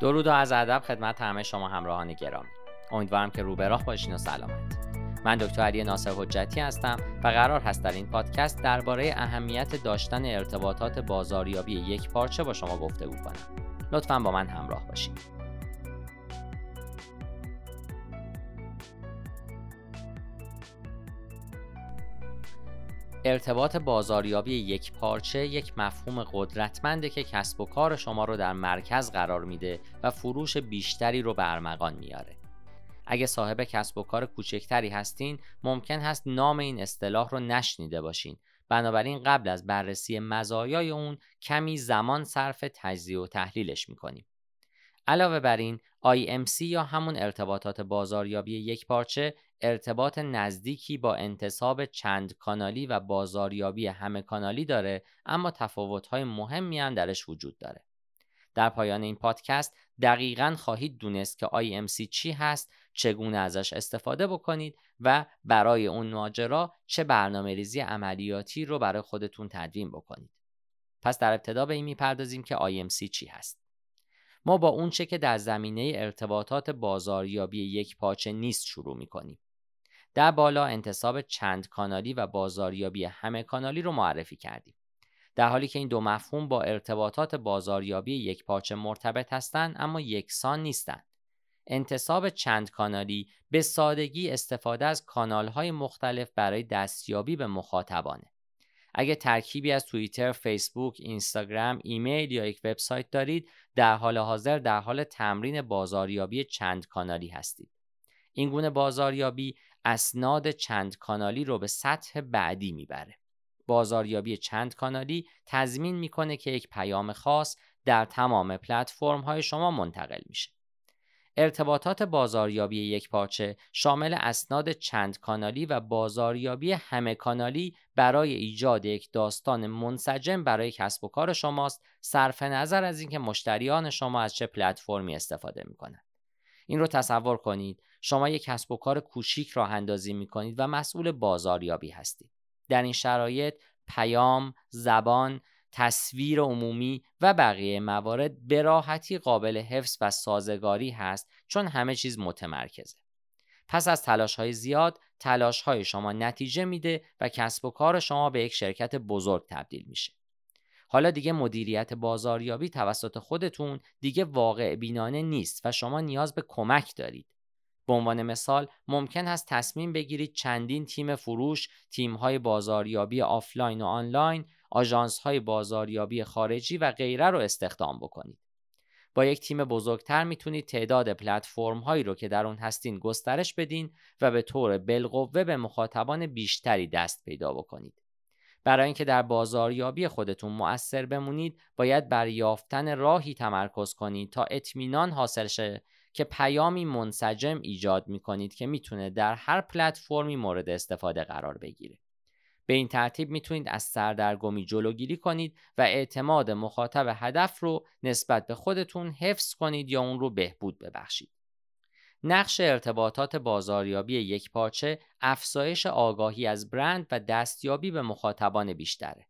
درود و از ادب خدمت همه شما همراهان گرامی. امیدوارم که رو به راه باشین و سلامت. من دکتر علی ناصرحجتی هستم و قرار هست در این پادکست درباره اهمیت داشتن ارتباطات بازاریابی یک پارچه با شما گفتگو کنم. لطفاً با من همراه باشید. ارتباط بازاریابی یک پارچه یک مفهوم قدرتمنده که کسب و کار شما رو در مرکز قرار میده و فروش بیشتری رو به ارمغان میاره. اگه صاحب کسب و کار کوچکتری هستین، ممکن هست نام این اصطلاح رو نشنیده باشین. بنابراین قبل از بررسی مزایای اون کمی زمان صرف تجزیه و تحلیلش میکنیم. علاوه بر این، IMC یا همون ارتباطات بازاریابی یک پارچه ارتباط نزدیکی با انتساب چند کانالی و بازاریابی همه کانالی داره، اما تفاوت‌های مهمی هم درش وجود داره. در پایان این پادکست دقیقاً خواهید دونست که IMC چی هست، چگونه ازش استفاده بکنید و برای اون ماجرا چه برنامه‌ریزی عملیاتی رو برای خودتون تدوین بکنید. پس در ابتدا به این می‌پردازیم که IMC چی هست. ما با اون چه که در زمینه ارتباطات بازاریابی یک پارچه نیست شروع می‌کنیم. در بالا انتساب چند کانالی و بازاریابی همه کانالی رو معرفی کردیم. در حالی که این دو مفهوم با ارتباطات بازاریابی یک پارچه مرتبط هستند اما یکسان نیستند. انتساب چند کانالی به سادگی استفاده از کانال‌های مختلف برای دستیابی به مخاطبانه. اگه ترکیبی از توییتر، فیسبوک، اینستاگرام، ایمیل یا یک وبسایت دارید، در حال حاضر در حال تمرین بازاریابی چند کانالی هستید. این گونه بازاریابی اسناد چند کانالی رو به سطح بعدی میبره. بازاریابی چند کانالی تضمین میکنه که یک پیام خاص در تمام پلتفرم‌های شما منتقل میشه. ارتباطات بازاریابی یک پارچه شامل اسناد چند کانالی و بازاریابی همه کانالی برای ایجاد یک داستان منسجم برای کسب و کار شماست، صرف نظر از اینکه مشتریان شما از چه پلتفرمی استفاده میکنند. این رو تصور کنید شما یک کسب و کار کوچیک راه اندازی میکنید و مسئول بازاریابی هستید. در این شرایط پیام، زبان، تصویر عمومی و بقیه موارد به راحتی قابل حفظ و سازگاری هست، چون همه چیز متمرکزه. پس از تلاش‌های زیاد، تلاش‌های شما نتیجه میده و کسب و کار شما به یک شرکت بزرگ تبدیل میشه. حالا دیگه مدیریت بازاریابی توسط خودتون دیگه واقع بینانه نیست و شما نیاز به کمک دارید. به عنوان مثال ممکن است تصمیم بگیرید چندین تیم فروش، تیم‌های بازاریابی آفلاین و آنلاین، آژانس‌های بازاریابی خارجی و غیره رو استخدام بکنید. با یک تیم بزرگتر میتونید تعداد پلتفرم‌هایی رو که در اون هستین گسترش بدین و به طور بالقوه به مخاطبان بیشتری دست پیدا بکنید. برای اینکه در بازاریابی خودتون مؤثر بمونید، باید بر یافتن راهی تمرکز کنید تا اطمینان حاصل شه که پیامی منسجم ایجاد می‌کنید که میتونه در هر پلتفرمی مورد استفاده قرار بگیره. به این ترتیب میتونید از سردرگمی جلوگیری کنید و اعتماد مخاطب هدف رو نسبت به خودتون حفظ کنید یا اون رو بهبود ببخشید. نقش ارتباطات بازاریابی یک پارچه افزایش آگاهی از برند و دستیابی به مخاطبان بیشتره.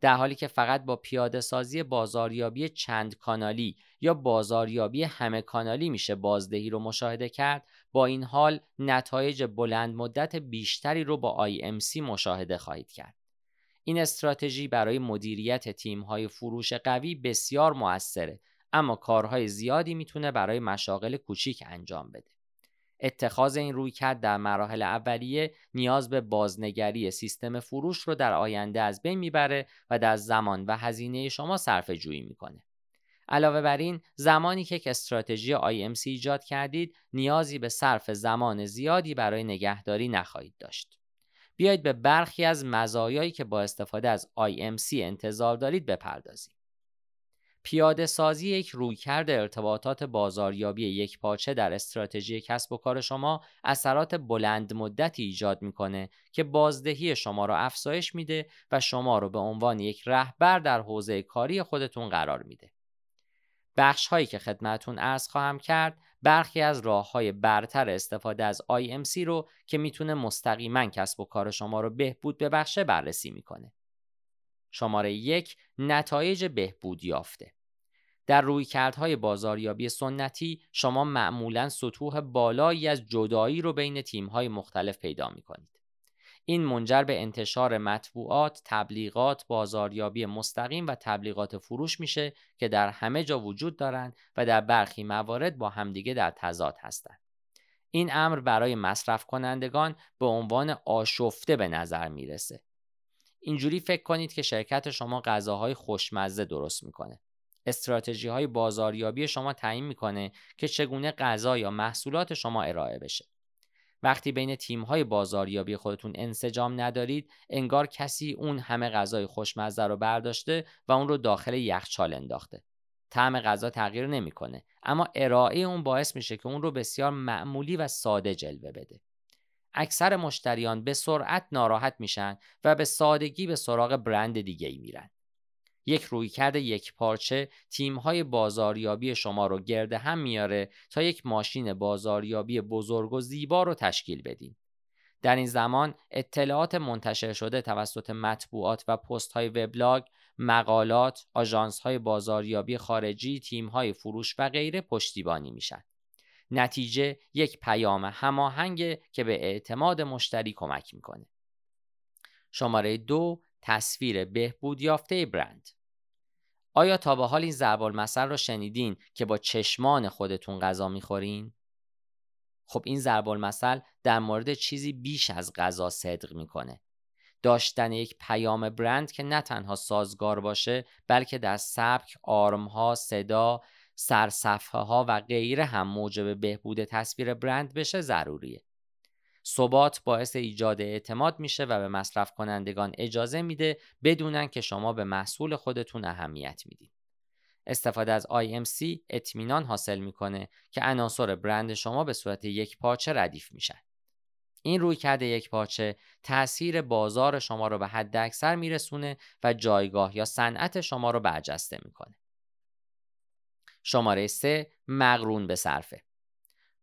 در حالی که فقط با پیاده سازی بازاریابی چند کانالی یا بازاریابی همه کانالی میشه بازدهی رو مشاهده کرد، با این حال نتایج بلند مدت بیشتری رو با IMC مشاهده خواهید کرد. این استراتژی برای مدیریت تیم‌های فروش قوی بسیار مؤثره، اما کارهای زیادی میتونه برای مشاغل کوچیک انجام بده. اتخاذ این رویکرد در مراحل اولیه نیاز به بازنگری سیستم فروش رو در آینده از بین میبره و در زمان و هزینه شما صرفه جویی میکنه. علاوه بر این، زمانی که یک استراتژی IMC ایجاد کردید، نیازی به صرف زمان زیادی برای نگهداری نخواهید داشت. بیایید به برخی از مزایایی که با استفاده از IMC انتظار دارید بپردازیم. پیاده سازی یک رویکرد ارتباطات بازاریابی یک پارچه در استراتژی کسب و کار شما اثرات بلند مدتی ایجاد میکنه که بازدهی شما را افزایش میده و شما را به عنوان یک رهبر در حوزه کاری خودتون قرار میده. بخش هایی که خدمتون عرض خواهم کرد برخی از راه های برتر استفاده از IMC رو که میتونه مستقیما کسب و کار شما رو بهبود ببخشه بررسی میکنه. شماره 1، نتایج بهبود یافته. در رویکردهای بازاریابی سنتی شما معمولاً سطوح بالایی از جدایی رو بین تیم‌های مختلف پیدا می‌کنید. این منجر به انتشار مطبوعات، تبلیغات، بازاریابی مستقیم و تبلیغات فروش میشه که در همه جا وجود دارند و در برخی موارد با همدیگه در تضاد هستند. این امر برای مصرف کنندگان به عنوان آشفته به نظر میرسه. اینجوری فکر کنید که شرکت شما غذاهای خوشمزه درست میکنه. استراتژی های بازاریابی شما تعیین میکنه که چگونه غذا یا محصولات شما ارائه بشه. وقتی بین تیم‌های بازاریابی خودتون انسجام ندارید، انگار کسی اون همه غذای خوشمزه رو برداشته و اون رو داخل یخچال انداخته. طعم غذا تغییر نمی‌کنه، اما ارائه اون باعث میشه که اون رو بسیار معمولی و ساده جلوه بده. اکثر مشتریان به سرعت ناراحت میشن و به سادگی به سراغ برند دیگه‌ای میرن. یک رویکرد یکپارچه تیم‌های بازاریابی شما رو گرد هم میاره تا یک ماشین بازاریابی بزرگ و زیبا رو تشکیل بدین. در این زمان اطلاعات منتشر شده توسط مطبوعات و پست‌های وبلاگ، مقالات، آژانس‌های بازاریابی خارجی، تیم‌های فروش و غیره پشتیبانی میشن. نتیجه یک پیام هماهنگ که به اعتماد مشتری کمک میکنه. شماره 2، تصویر بهبود یافته برند. آیا تا به حال این ضرب المثل رو شنیدین که با چشمان خودتون غذا میخورین؟ خب این ضرب المثل در مورد چیزی بیش از غذا صدق میکنه. داشتن یک پیام برند که نه تنها سازگار باشه بلکه در سبک، آرمها، صدا، سرصفحه ها و غیره هم موجب بهبود تصویر برند بشه ضروریه. ثبات باعث ایجاد اعتماد میشه و به مصرف کنندگان اجازه میده بدونن که شما به محصول خودتون اهمیت میدید. استفاده از IMC اطمینان حاصل میکنه که عناصر برند شما به صورت یکپارچه ردیف میشن. این رویکرد یکپارچه تأثیر بازار شما رو به حد اکثر میرسونه و جایگاه یا صنعت شما رو برجسته میکنه. شماره 3، مقرون به صرفه.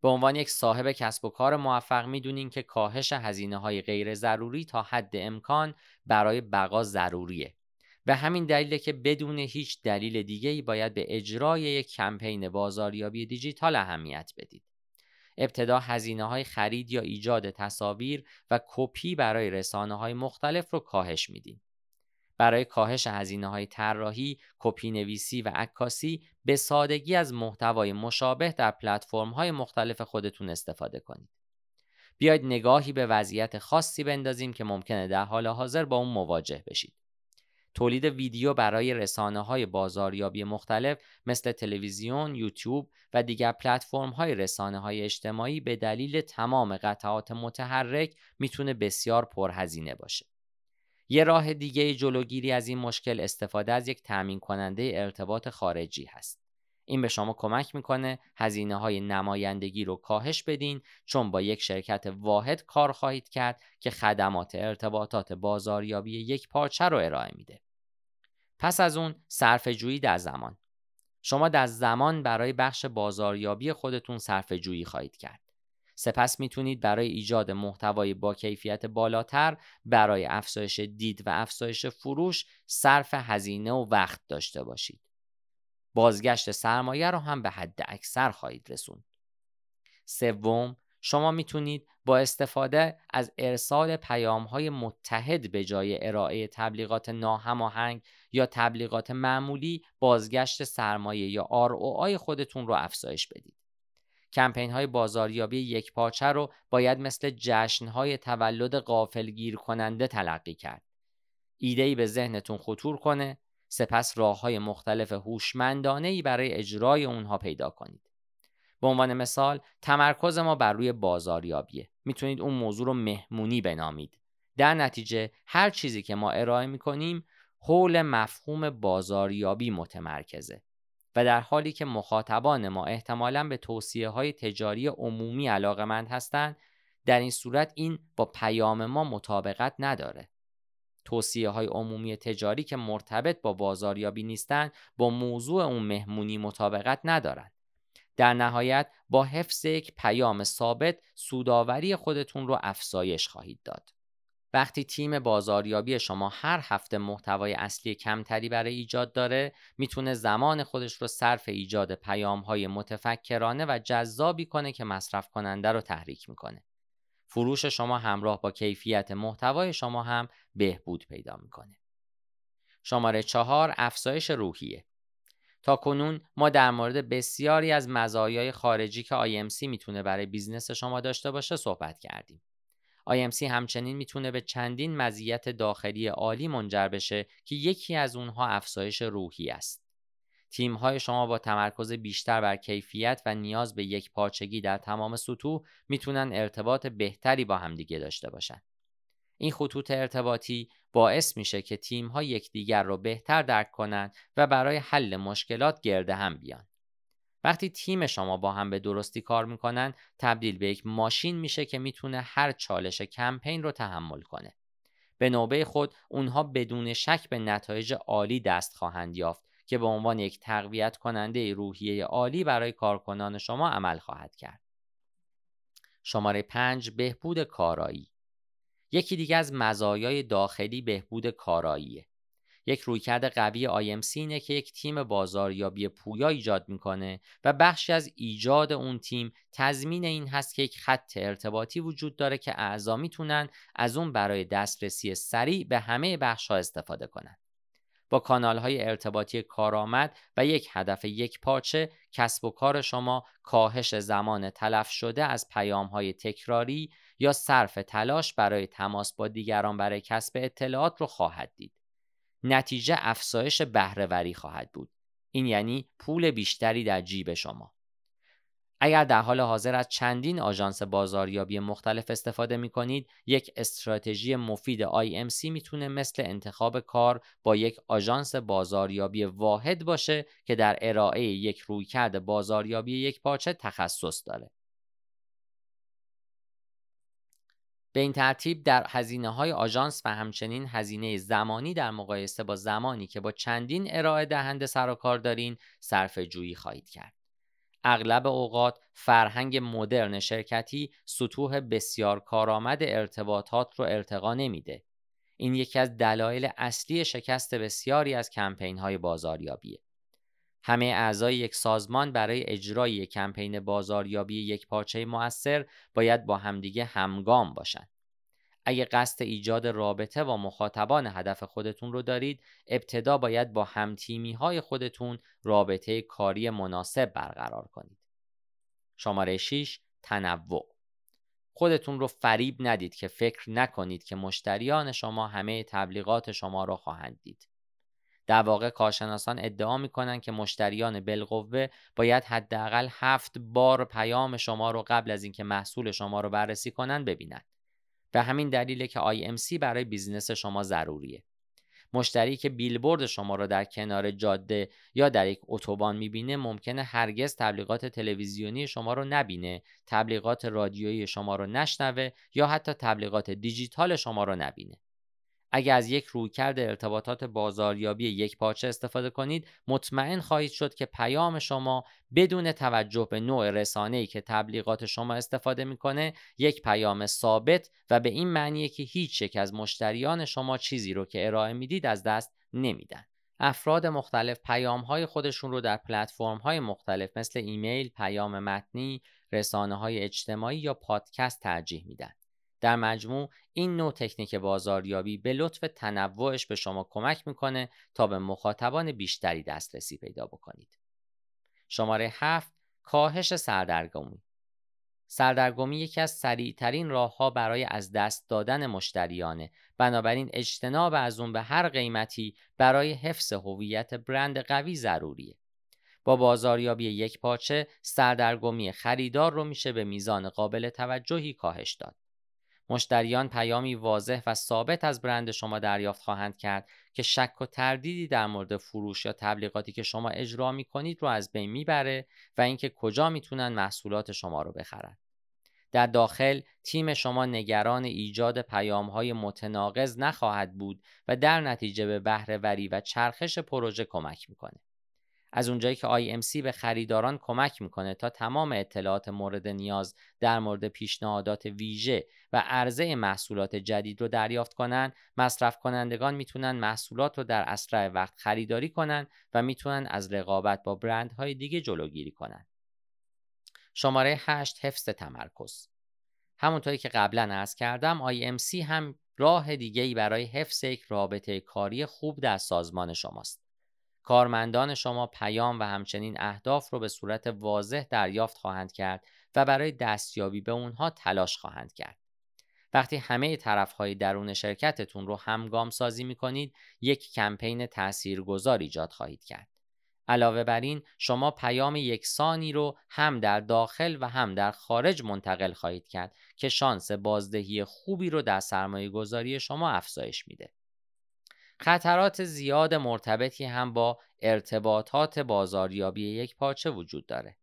به عنوان یک صاحب کسب و کار موفق میدونین که کاهش هزینه‌های غیر ضروری تا حد امکان برای بقا ضروریه. به همین دلیله که بدون هیچ دلیل دیگه‌ای باید به اجرای یک کمپین بازاریابی دیجیتال اهمیت بدید. ابتدا هزینه‌های خرید یا ایجاد تصاویر و کپی برای رسانه‌های مختلف رو کاهش میدین. برای کاهش هزینه‌های طراحی، کپی نویسی و عکاسی به سادگی از محتوای مشابه در پلتفرم‌های مختلف خودتون استفاده کنید. بیاید نگاهی به وضعیت خاصی بندازیم که ممکنه در حال حاضر با اون مواجه بشید. تولید ویدیو برای رسانه‌های بازاریابی مختلف مثل تلویزیون، یوتیوب و دیگر پلتفرم‌های رسانه‌های اجتماعی به دلیل تمام قطعات متحرک میتونه بسیار پرهزینه باشه. یه راه دیگه جلوگیری از این مشکل استفاده از یک تامین کننده ارتباط خارجی هست. این به شما کمک میکنه هزینه‌های نمایندگی رو کاهش بدین، چون با یک شرکت واحد کار خواهید کرد که خدمات ارتباطات بازاریابی یک پارچه رو ارائه میده. پس از اون، صرفه‌جویی در زمان. شما در زمان برای بخش بازاریابی خودتون صرفه‌جویی خواهید کرد. سپس میتونید برای ایجاد محتوای با کیفیت بالاتر برای افزایش دید و افزایش فروش صرف هزینه و وقت داشته باشید. بازگشت سرمایه رو هم به حد اکثر خواهید رسوند. 3، شما میتونید با استفاده از ارسال پیام‌های متحد به جای ارائه تبلیغات ناهماهنگ یا تبلیغات معمولی بازگشت سرمایه یا ROI خودتون رو افزایش بدید. کمپین‌های بازاریابی یکپارچه رو باید مثل جشن‌های تولد غافلگیر کننده تلقی کرد. ایده‌ای به ذهنتون خطور کنه، سپس راه‌های مختلف هوشمندانه‌ای برای اجرای اونها پیدا کنید. به عنوان مثال، تمرکز ما بر روی بازاریابیه. میتونید اون موضوع رو مهمونی بنامید. در نتیجه هر چیزی که ما ارائه می‌کنیم حول مفهوم بازاریابی متمرکزه. و در حالی که مخاطبان ما احتمالاً به توصیه‌های تجاری عمومی علاقه‌مند هستند، در این صورت این با پیام ما مطابقت نداره. توصیه‌های عمومی تجاری که مرتبط با بازاریابی نیستند، با موضوع اون مهمونی مطابقت ندارند. در نهایت با حفظ یک پیام ثابت سودآوری خودتون رو افزایش خواهید داد. وقتی تیم بازاریابی شما هر هفته محتوای اصلی کمتری برای ایجاد داره، میتونه زمان خودش رو صرف ایجاد پیام‌های متفکرانه و جذابی کنه که مصرف کننده رو تحریک میکنه. فروش شما همراه با کیفیت محتوای شما هم بهبود پیدا میکنه. شماره 4، افزایش روحیه. تا کنون ما در مورد بسیاری از مزایای خارجی که IMC میتونه برای بیزنس شما داشته باشه صحبت کردیم. IMC همچنین میتونه به چندین مزیت داخلی عالی منجر بشه که یکی از اونها افزایش روحی است. تیم‌های شما با تمرکز بیشتر بر کیفیت و نیاز به یک پارچگی در تمام سطوح میتونن ارتباط بهتری با همدیگه داشته باشن. این خطوط ارتباطی باعث میشه که تیم‌ها یکدیگر رو بهتر درک کنن و برای حل مشکلات گرد هم بیان. وقتی تیم شما با هم به درستی کار میکنن، تبدیل به یک ماشین میشه که میتونه هر چالش کمپین رو تحمل کنه. به نوبه خود اونها بدون شک به نتایج عالی دست خواهند یافت که به عنوان یک تقویت کننده روحیه عالی برای کارکنان شما عمل خواهد کرد. شماره 5، بهبود کارایی. یکی دیگه از مزایای داخلی بهبود کاراییه. یک رویکرد قوی IMC اینه که یک تیم بازاریابی پویا ایجاد میکنه و بخشی از ایجاد اون تیم تضمین این هست که یک خط ارتباطی وجود داره که اعضا میتونن از اون برای دسترسی سریع به همه بخش‌ها استفاده کنن. با کانال‌های ارتباطی کارآمد و یک هدف یکپارچه، کسب و کار شما کاهش زمان تلف شده از پیام‌های تکراری یا صرف تلاش برای تماس با دیگران برای کسب اطلاعات رو خواهد دید. نتیجه افزایش بهره‌وری خواهد بود. این یعنی پول بیشتری در جیب شما. اگر در حال حاضر از چندین آژانس بازاریابی مختلف استفاده می‌کنید، یک استراتژی مفید IMC میتونه مثل انتخاب کار با یک آژانس بازاریابی واحد باشه که در ارائه یک رویکرد بازاریابی یکپارچه تخصص داره. به این ترتیب در هزینه‌های آژانس و همچنین هزینه زمانی در مقایسه با زمانی که با چندین ارائه دهنده سر و کار دارین، صرفه‌جویی خواهید کرد. اغلب اوقات فرهنگ مدرن شرکتی سطوح بسیار کارآمد ارتباطات رو ارتقا نمیده. این یکی از دلایل اصلی شکست بسیاری از کمپین‌های بازاریابیه. همه اعضای یک سازمان برای اجرای یک کمپین بازاریابی یکپارچه مؤثر باید با همدیگه همگام باشند. اگه قصد ایجاد رابطه و مخاطبان هدف خودتون رو دارید، ابتدا باید با همتیمی‌های خودتون رابطه کاری مناسب برقرار کنید. شماره 6، تنوع. خودتون رو فریب ندید که فکر نکنید که مشتریان شما همه تبلیغات شما رو خواهند دید. در واقع کارشناسان ادعا می‌کنن که مشتریان بالقوه باید حداقل 7 بار پیام شما رو قبل از اینکه محصول شما رو بررسی کنن ببینن. به همین دلیله که IMC برای بیزنس شما ضروریه. مشتری که بیلبورد شما رو در کنار جاده یا در یک اتوبان می‌بینه، ممکنه هرگز تبلیغات تلویزیونی شما رو نبینه، تبلیغات رادیویی شما رو نشنوه یا حتی تبلیغات دیجیتال شما رو نبینه. اگر از یک رویکرد ارتباطات بازاریابی یکپارچه استفاده کنید، مطمئن خواهید شد که پیام شما بدون توجه به نوع رسانه‌ای که تبلیغات شما استفاده می‌کنه، یک پیام ثابت و به این معنیه که هیچ یک از مشتریان شما چیزی رو که ارائه میدید از دست نمیدن. افراد مختلف پیام‌های خودشون رو در پلتفرم‌های مختلف مثل ایمیل، پیام متنی، رسانه‌های اجتماعی یا پادکست ترجیح میدن. در مجموع این نوع تکنیک بازاریابی به لطف تنوعش به شما کمک میکنه تا به مخاطبان بیشتری دسترسی پیدا بکنید. شماره 7، کاهش سردرگمی. سردرگمی یکی از سریعترین راهها برای از دست دادن مشتریانه. بنابراین اجتناب از اون به هر قیمتی برای حفظ هویت برند قوی ضروریه. با بازاریابی یکپارچه سردرگمی خریدار رو میشه به میزان قابل توجهی کاهش داد. مشتریان پیامی واضح و ثابت از برند شما دریافت خواهند کرد که شک و تردیدی در مورد فروش یا تبلیغاتی که شما اجرا می‌کنید رو از بین میبره و اینکه کجا میتونن محصولات شما رو بخرن. در داخل تیم شما نگران ایجاد پیام‌های متناقض نخواهد بود و در نتیجه به بهره‌وری و چرخش پروژه کمک می‌کنه. از اونجایی که IMC به خریداران کمک میکنه تا تمام اطلاعات مورد نیاز در مورد پیشنهادات ویژه و عرضه محصولات جدید رو دریافت کنن، مصرف کنندگان میتونن محصولات رو در اسرع وقت خریداری کنن و میتونن از رقابت با برندهای دیگه جلوگیری کنن. شماره 8، حفظ تمرکز. همونطوری که قبلا عرض کردم، IMC هم راه دیگه‌ای برای حفظ یک رابطه کاری خوب در سازمان شماست. کارمندان شما پیام و همچنین اهداف رو به صورت واضح دریافت خواهند کرد و برای دستیابی به اونها تلاش خواهند کرد. وقتی همه طرف‌های درون شرکتتون رو همگام سازی می‌کنید، یک کمپین تاثیرگذار ایجاد خواهید کرد. علاوه بر این، شما پیام یکسانی رو هم در داخل و هم در خارج منتقل خواهید کرد که شانس بازدهی خوبی رو در سرمایه‌گذاری شما افزایش میده. خطرات زیاد مرتبطی هم با ارتباطات بازاریابی یک پارچه وجود داره.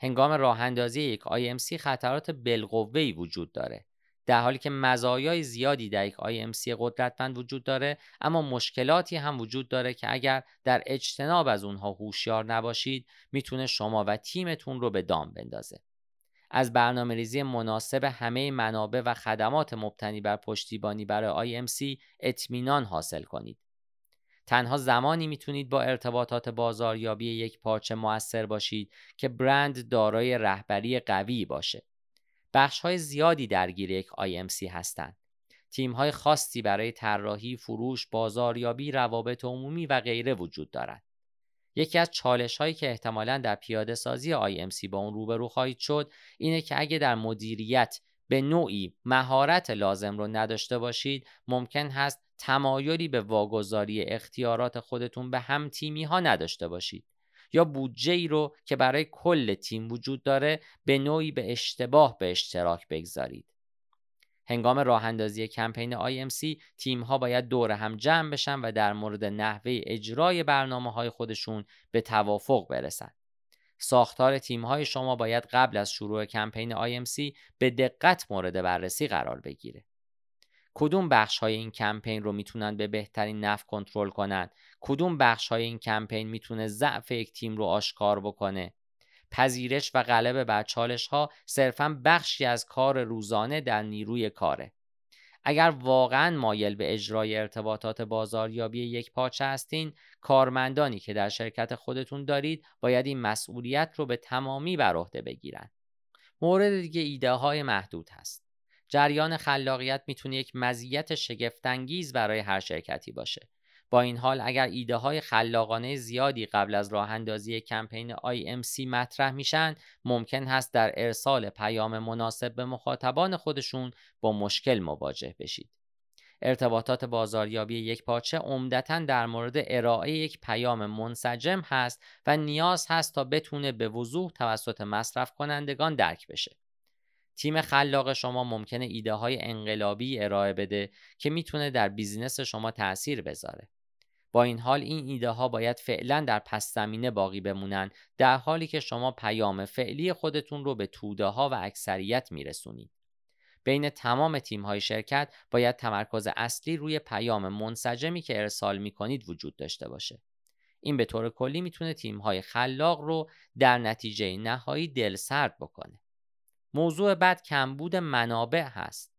هنگام راه‌اندازی یک IMC خطرات بالقوه‌ای وجود داره. در حالی که مزایای زیادی در یک IMC قدرتمند وجود داره، اما مشکلاتی هم وجود داره که اگر در اجتناب از اونها هوشیار نباشید، میتونه شما و تیمتون رو به دام بندازه. از برنامه‌ریزی مناسب همه منابع و خدمات مبتنی بر پشتیبانی برای IMC اطمینان حاصل کنید. تنها زمانی میتونید با ارتباطات بازاریابی یک پارچه مؤثر باشید که برند دارای رهبری قوی باشه. بخش‌های زیادی درگیر یک IMC هستند. تیم‌های خاصی برای طراحی، فروش، بازاریابی، روابط عمومی و غیره وجود دارد. یکی از چالش‌هایی که احتمالاً در پیاده‌سازی IMC با اون روبرو خواهید شد، اینه که اگه در مدیریت به نوعی مهارت لازم رو نداشته باشید، ممکن هست تمایلی به واگذاری اختیارات خودتون به هم تیمی‌ها نداشته باشید. یا بودجه‌ای رو که برای کل تیم وجود داره به نوعی به اشتباه به اشتراک بگذارید. هنگام راه‌اندازی کمپین IMC، تیم‌ها باید دور هم جمع بشن و در مورد نحوه اجرای برنامه‌های خودشون به توافق برسن. ساختار تیم‌های شما باید قبل از شروع کمپین IMC به دقت مورد بررسی قرار بگیره. کدوم بخش‌های این کمپین رو میتونن به بهترین نحو کنترل کنن؟ کدوم بخش‌های این کمپین میتونه ضعف یک تیم رو آشکار بکنه؟ پذیرش و غلبه بر چالش‌ها صرفاً بخشی از کار روزانه در نیروی کاره. اگر واقعاً مایل به اجرای ارتباطات بازاریابی یک پارچه هستین، کارمندانی که در شرکت خودتون دارید باید این مسئولیت رو به تمامی بر عهده بگیرن. مورد دیگه ایده‌های محدود هست. جریان خلاقیت میتونه یک مزیت شگفت‌انگیز برای هر شرکتی باشه. با این حال، اگر ایده‌های خلاقانه زیادی قبل از راه‌اندازی کمپین IMC مطرح میشن، ممکن هست در ارسال پیام مناسب به مخاطبان خودشون با مشکل مواجه بشید. ارتباطات بازاریابی یک پارچه عمدتاً در مورد ارائه یک پیام منسجم هست و نیاز هست تا بتونه به وضوح توسط مصرف کنندگان درک بشه. تیم خلاق شما ممکنه ایده‌های انقلابی ارائه بده که میتونه در بیزینس شما تأثیر بذاره. با این حال، این ایده‌ها باید فعلا در پس زمینه باقی بمونن، در حالی که شما پیام فعلی خودتون رو به توده‌ها و اکثریت میرسونید. بین تمام تیم‌های شرکت باید تمرکز اصلی روی پیام منسجمی که ارسال می‌کنید وجود داشته باشه. این به طور کلی میتونه تیم‌های خلاق رو در نتیجه نهایی دلسرد بکنه. موضوع بعد کمبود منابع هست.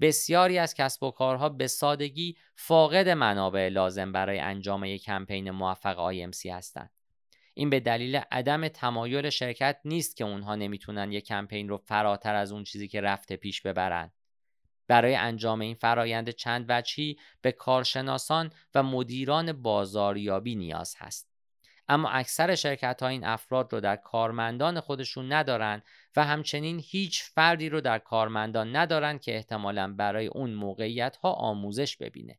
بسیاری از کسب و کارها به سادگی فاقد منابع لازم برای انجام یک کمپین موفق IMC هستند. این به دلیل عدم تمایل شرکت نیست که اونها نمیتونن یک کمپین رو فراتر از اون چیزی که رفته پیش ببرن. برای انجام این فرایند چند وجهی به کارشناسان و مدیران بازاریابی نیاز هست. اما اکثر شرکت‌ها این افراد رو در کارمندان خودشون ندارن و همچنین هیچ فردی رو در کارمندان ندارن که احتمالاً برای اون موقعیت‌ها آموزش ببینه.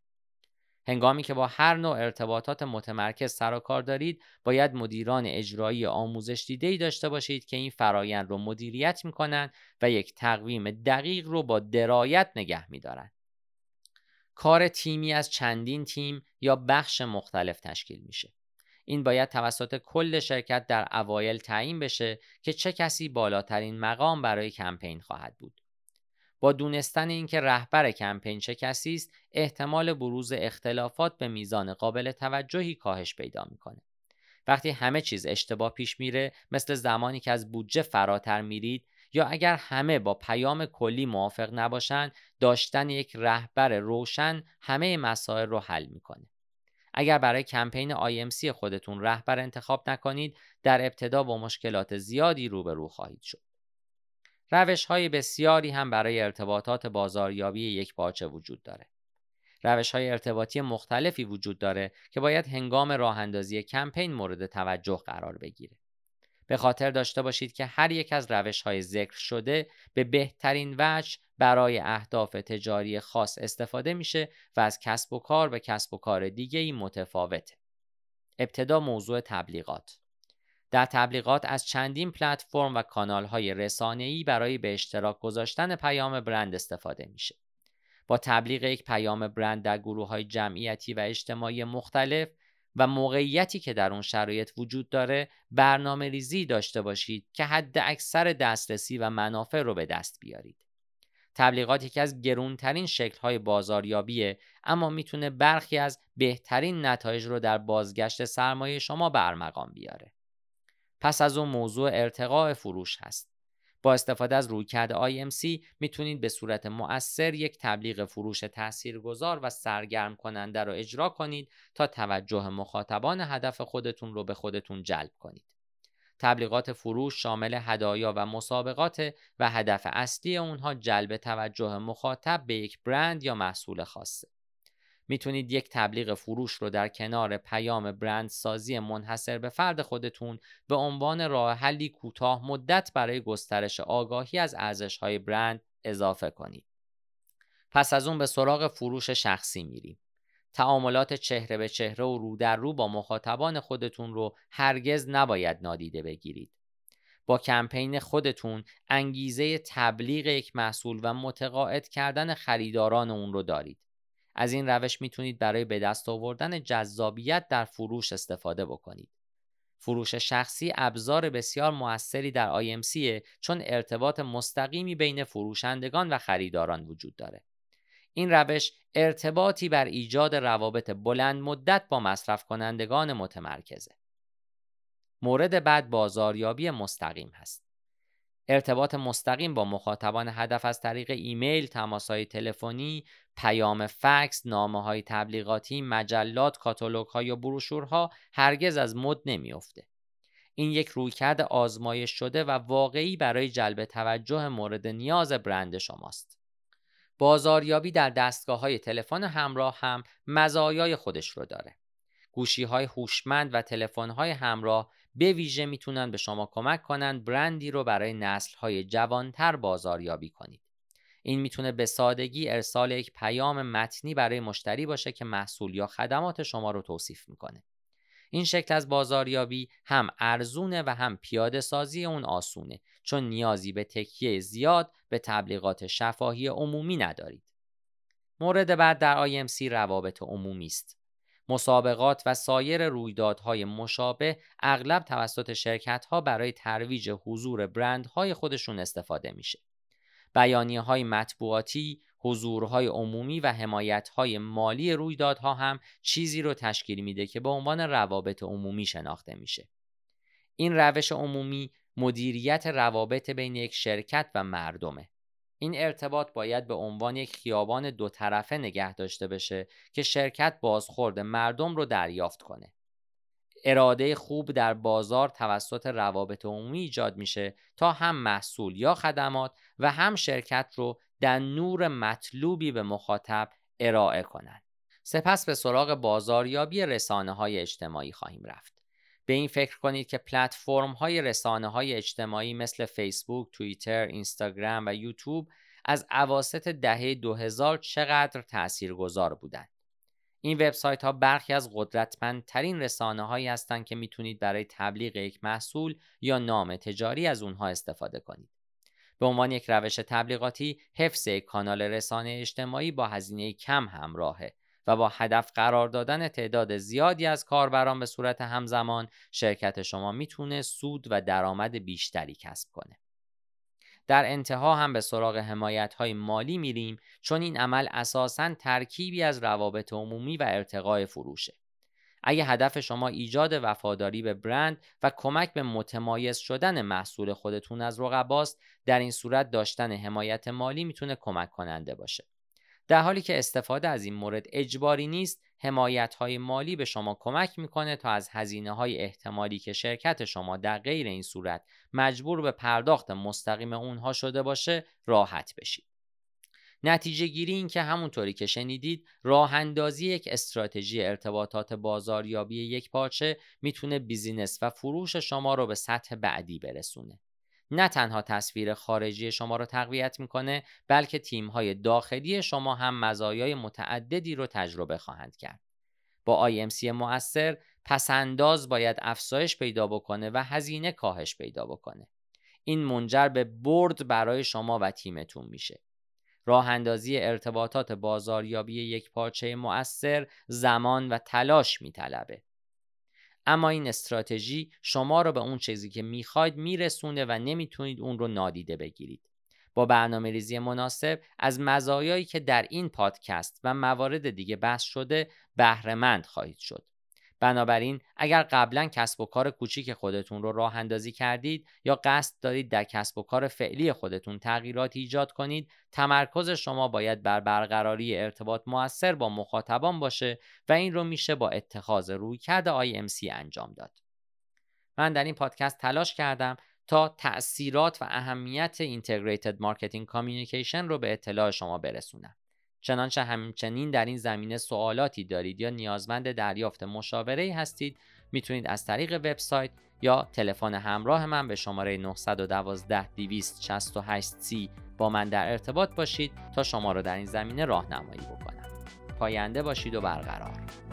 هنگامی که با هر نوع ارتباطات متمرکز سر و کار دارید، باید مدیران اجرایی آموزش دیده‌ای داشته باشید که این فرایند رو مدیریت می‌کنن و یک تقویم دقیق رو با درایت نگه می‌دارن. کار تیمی از چندین تیم یا بخش مختلف تشکیل میشه. این باید توسط کل شرکت در اوایل تعیین بشه که چه کسی بالاترین مقام برای کمپین خواهد بود. با دونستن اینکه رهبر کمپین چه کسی است، احتمال بروز اختلافات به میزان قابل توجهی کاهش پیدا میکنه. وقتی همه چیز اشتباه پیش میره، مثل زمانی که از بودجه فراتر میرید، یا اگر همه با پیام کلی موافق نباشن، داشتن یک رهبر روشن همه مسائل رو حل میکنه. اگر برای کمپین IMC خودتون رهبر انتخاب نکنید، در ابتدا با مشکلات زیادی روبرو خواهید شد. روش‌های بسیاری هم برای ارتباطات بازاریابی یک پارچه وجود داره. روش‌های ارتباطی مختلفی وجود داره که باید هنگام راه‌اندازی کمپین مورد توجه قرار بگیره. به خاطر داشته باشید که هر یک از روش‌های ذکر شده به بهترین وجه برای اهداف تجاری خاص استفاده میشه و از کسب و کار به کسب و کار دیگه‌ای متفاوته. ابتدا موضوع تبلیغات. در تبلیغات از چندین پلتفرم و کانال‌های رسانه‌ای برای به اشتراک گذاشتن پیام برند استفاده میشه. با تبلیغ یک پیام برند در گروه‌های جمعیتی و اجتماعی مختلف و موقعیتی که در اون شرایط وجود داره، برنامه‌ریزی داشته باشید که حد اکثر دسترسی و منافع رو به دست بیارید. تبلیغات یکی از گرونترین شکل‌های بازاریابیه، اما میتونه برخی از بهترین نتایج رو در بازگشت سرمایه شما برمقام بیاره. پس از اون موضوع ارتقاء فروش هست. با استفاده از رویکرد IMC میتونید به صورت مؤثر یک تبلیغ فروش تاثیرگذار و سرگرم کننده رو اجرا کنید تا توجه مخاطبان هدف خودتون رو به خودتون جلب کنید. تبلیغات فروش شامل هدایا و مسابقات و هدف اصلی اونها جلب توجه مخاطب به یک برند یا محصول خاصه. میتونید یک تبلیغ فروش رو در کنار پیام برندسازی منحصر به فرد خودتون به عنوان راه حلی کوتاه مدت برای گسترش آگاهی از ارزش‌های برند اضافه کنید. پس از اون به سراغ فروش شخصی میریم. تعاملات چهره به چهره و رو در رو با مخاطبان خودتون رو هرگز نباید نادیده بگیرید. با کمپین خودتون انگیزه تبلیغ یک محصول و متقاعد کردن خریداران اون رو دارید. از این روش میتونید برای به دست آوردن جذابیت در فروش استفاده بکنید. فروش شخصی ابزار بسیار مؤثری در IMCه، چون ارتباط مستقیمی بین فروشندگان و خریداران وجود داره. این روش ارتباطی بر ایجاد روابط بلند مدت با مصرف کنندگان متمرکزه. مورد بعد بازاریابی مستقیم هست. ارتباط مستقیم با مخاطبان هدف از طریق ایمیل، تماس‌های تلفنی، پیام فکس، نامه‌های تبلیغاتی، مجلات، کاتالوگ‌ها یا بروشورها هرگز از مد نمی‌افته. این یک رویکرد آزمایش شده و واقعی برای جلب توجه مورد نیاز برند شماست. بازاریابی در دستگاه‌های تلفن همراه هم مزایای خودش رو داره. گوشی‌های هوشمند و تلفن‌های همراه به ویژه میتونن به شما کمک کنن برندی رو برای نسل‌های جوانتر بازاریابی کنید. این میتونه به سادگی ارسال یک پیام متنی برای مشتری باشه که محصول یا خدمات شما رو توصیف میکنه. این شکل از بازاریابی هم ارزونه و هم پیاده سازی اون آسونه، چون نیازی به تکیه زیاد به تبلیغات شفاهی عمومی ندارید. مورد بعد در IMC روابط عمومی است. مسابقات و سایر رویدادهای مشابه اغلب توسط شرکت‌ها برای ترویج حضور برندهای خودشون استفاده میشه. بیانیه‌های مطبوعاتی، حضورهای عمومی و حمایت‌های مالی رویدادها هم چیزی رو تشکیل میده که به عنوان روابط عمومی شناخته میشه. این روش عمومی مدیریت روابط بین یک شرکت و مردمه. این ارتباط باید به عنوان یک خیابان دو طرفه نگه داشته بشه که شرکت بازخورد مردم رو دریافت کنه. اراده خوب در بازار توسط روابط عمومی ایجاد میشه تا هم محصول یا خدمات و هم شرکت رو در نور مطلوبی به مخاطب ارائه کنن. سپس به سراغ بازاریابی رسانه‌های اجتماعی خواهیم رفت. به این فکر کنید که پلتفرم‌های رسانه‌های اجتماعی مثل فیسبوک، توییتر، اینستاگرام و یوتیوب از اواسط دهه 2000 چقدر تاثیرگذار بودند. این وبسایت‌ها برخی از قدرتمندترین رسانه‌هایی هستند که میتونید برای تبلیغ یک محصول یا نام تجاری از اونها استفاده کنید. به عنوان یک روش تبلیغاتی، حفظ یک کانال رسانه اجتماعی با هزینه کم همراهه و با هدف قرار دادن تعداد زیادی از کاربران به صورت همزمان، شرکت شما میتونه سود و درآمد بیشتری کسب کنه. در انتها هم به سراغ حمایت‌های مالی میریم، چون این عمل اساساً ترکیبی از روابط عمومی و ارتقاء فروشه. اگه هدف شما ایجاد وفاداری به برند و کمک به متمایز شدن محصول خودتون از رقباست، در این صورت داشتن حمایت مالی میتونه کمک کننده باشه. در حالی که استفاده از این مورد اجباری نیست، حمایت‌های مالی به شما کمک می‌کنه تا از هزینه‌های احتمالی که شرکت شما در غیر این صورت مجبور به پرداخت مستقیم اونها شده باشه، راحت بشید. نتیجه گیری این که همونطوری که شنیدید، راه اندازی یک استراتژی ارتباطات بازاریابی یک پارچه میتونه بیزینس و فروش شما رو به سطح بعدی برسونه. نه تنها تصویر خارجی شما رو تقویت میکنه، بلکه تیم‌های داخلی شما هم مزایای متعددی رو تجربه خواهند کرد. با IMC مؤثر، پسنداز باید افزایش پیدا بکنه و هزینه کاهش پیدا بکنه. این منجر به برد برای شما و تیمتون میشه. راه اندازی ارتباطات بازاریابی یک پارچه مؤثر زمان و تلاش میطلبه. اما این استراتژی شما رو به اون چیزی که میخواید میرسونه و نمیتونید اون رو نادیده بگیرید. با برنامه ریزی مناسب از مزایایی که در این پادکست و موارد دیگه بحث شده بهره‌مند خواهید شد. بنابراین اگر قبلا کسب و کار کوچیک خودتون رو راه اندازی کردید یا قصد دارید در کسب و کار فعلی خودتون تغییرات ایجاد کنید، تمرکز شما باید بر برقراری ارتباط مؤثر با مخاطبان باشه و این رو میشه با اتخاذ رویکرد IMC انجام داد. من در این پادکست تلاش کردم تا تأثیرات و اهمیت Integrated Marketing Communication رو به اطلاع شما برسونم. چنانچه همچنین در این زمینه سوالاتی دارید یا نیازمند دریافت مشاوره‌ای هستید، میتونید از طریق وبسایت یا تلفن همراه من به شماره 912-268C با من در ارتباط باشید تا شما رو در این زمینه راهنمایی بکنم. پاینده باشید و برقرار.